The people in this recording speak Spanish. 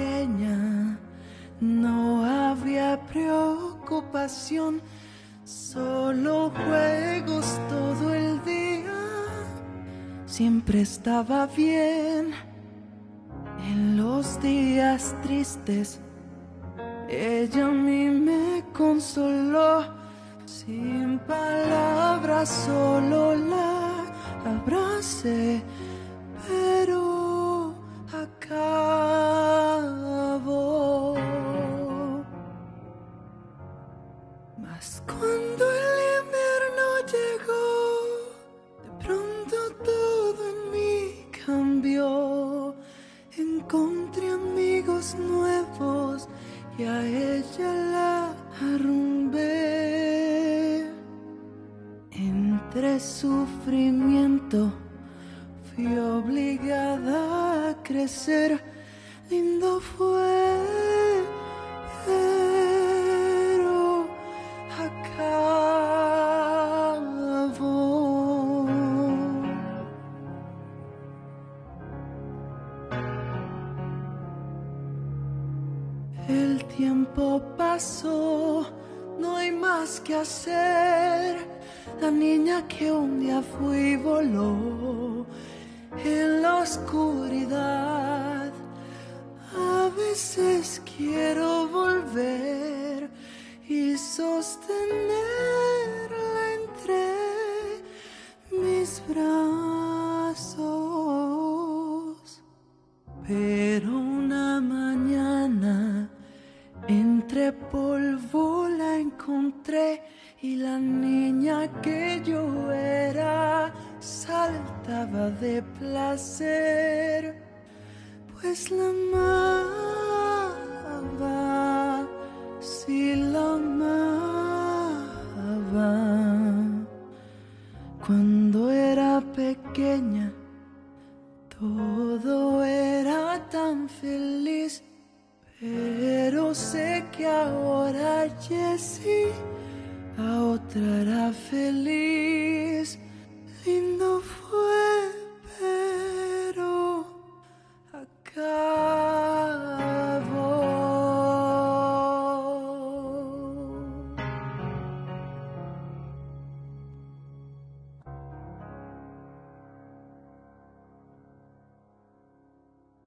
pequeña no había preocupación, solo juegos todo el día. Siempre estaba bien en los días tristes. Ella a mí me consoló, sin palabras solo la abracé, pero acabó. Mas cuando el invierno llegó, de pronto todo en mí cambió. Encontré amigos nuevos y a ella la arrumbé. Entre sufrimiento fui obligada a crecer. Lindo fue, pero acabó. El tiempo pasó, no hay más que hacer. La niña que un día fui voló en la oscuridad. A veces quiero volver y sostenerla entre mis brazos. Pero una mañana entre polvo la encontré, y la niña que yo era saltaba de placer, pues la amaba, sí la amaba. Cuando era pequeña todo era tan feliz, pero sé que ahora Jessie a otra era feliz. Lindo fue.